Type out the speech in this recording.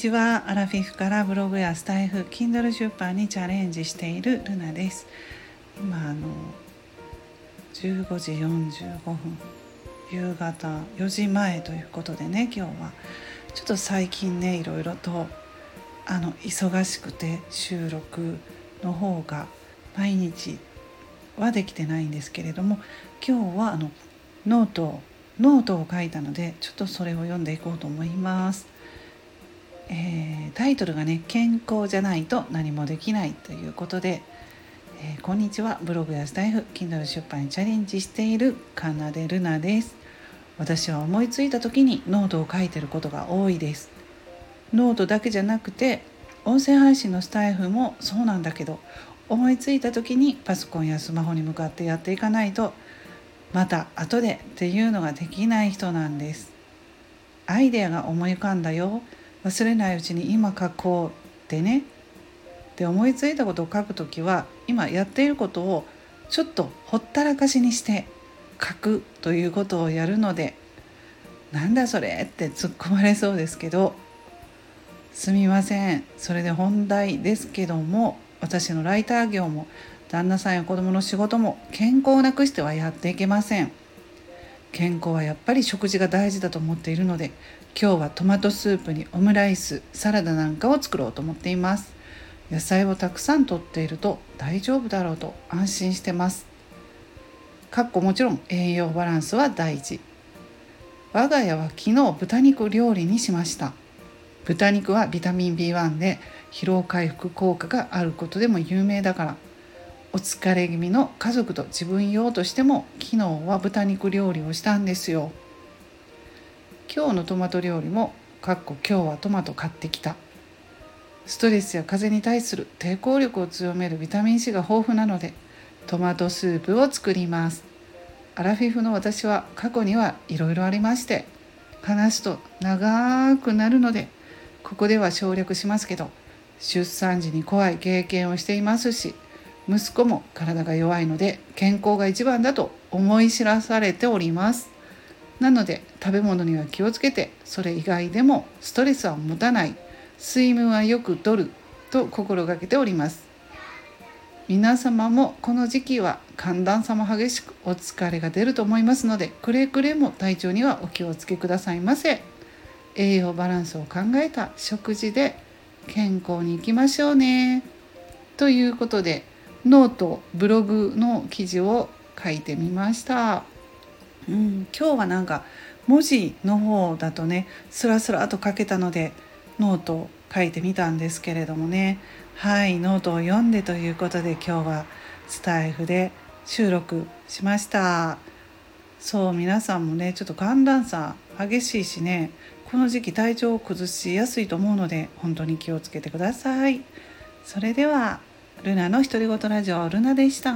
ちは。アラフィフからブログやスタイフ、Kindle 出版にチャレンジしているルナです。今15時45分、夕方4時前ということでね、今日はちょっと最近ね、いろいろと忙しくて収録の方が毎日はできてないんですけれども、今日はノートを書いたので、ちょっとそれを読んでいこうと思います。タイトルがね、健康じゃないと何もできないということで、こんにちは。ブログやスタイフ、Kindle 出版にチャレンジしているかなでるなです。私は思いついた時にノートを書いてることが多いです。ノートだけじゃなくて音声配信のスタイフもそうなんだけど、思いついた時にパソコンやスマホに向かってやっていかないと、また後でっていうのができない人なんです。アイデアが思い浮かんだよ、忘れないうちに今書こうってね。で、思いついたことを書くときは、今やっていることをちょっとほったらかしにして書くということをやるので、なんだそれって突っ込まれそうですけど、すみません。それで本題ですけども、私のライター業も旦那さんや子供の仕事も健康をなくしてはやっていけません。健康はやっぱり食事が大事だと思っているので、今日はトマトスープにオムライス、サラダなんかを作ろうと思っています。野菜をたくさん摂っていると大丈夫だろうと安心してます。もちろん栄養バランスは大事。我が家は昨日豚肉料理にしました。豚肉はビタミン B1 で疲労回復効果があることでも有名だから、お疲れ気味の家族と自分用としても昨日は豚肉料理をしたんですよ。今日のトマト料理も今日はトマト買ってきた。ストレスや風邪に対する抵抗力を強めるビタミン C が豊富なので、トマトスープを作ります。アラフィフの私は過去にはいろいろありまして、話すと長くなるのでここでは省略しますけど、出産時に怖い経験をしていますし、息子も体が弱いので健康が一番だと思い知らされております。なので食べ物には気をつけて、それ以外でもストレスは持たない、睡眠はよくとると心がけております。皆様もこの時期は寒暖差も激しくお疲れが出ると思いますので、くれぐれも体調にはお気をつけくださいませ。栄養バランスを考えた食事で健康にいきましょうね。ということで、ノート、ブログの記事を書いてみました。今日はなんか文字の方だとね、スラスラと書けたのでノートを書いてみたんですけれどもね。はい、ノートを読んでということで、今日はスタイフで収録しました。そう、皆さんもね、ちょっと寒暖差激しいしね、この時期体調を崩しやすいと思うので、本当に気をつけてください。それではルナのひとりごとラジオ、ルナでした。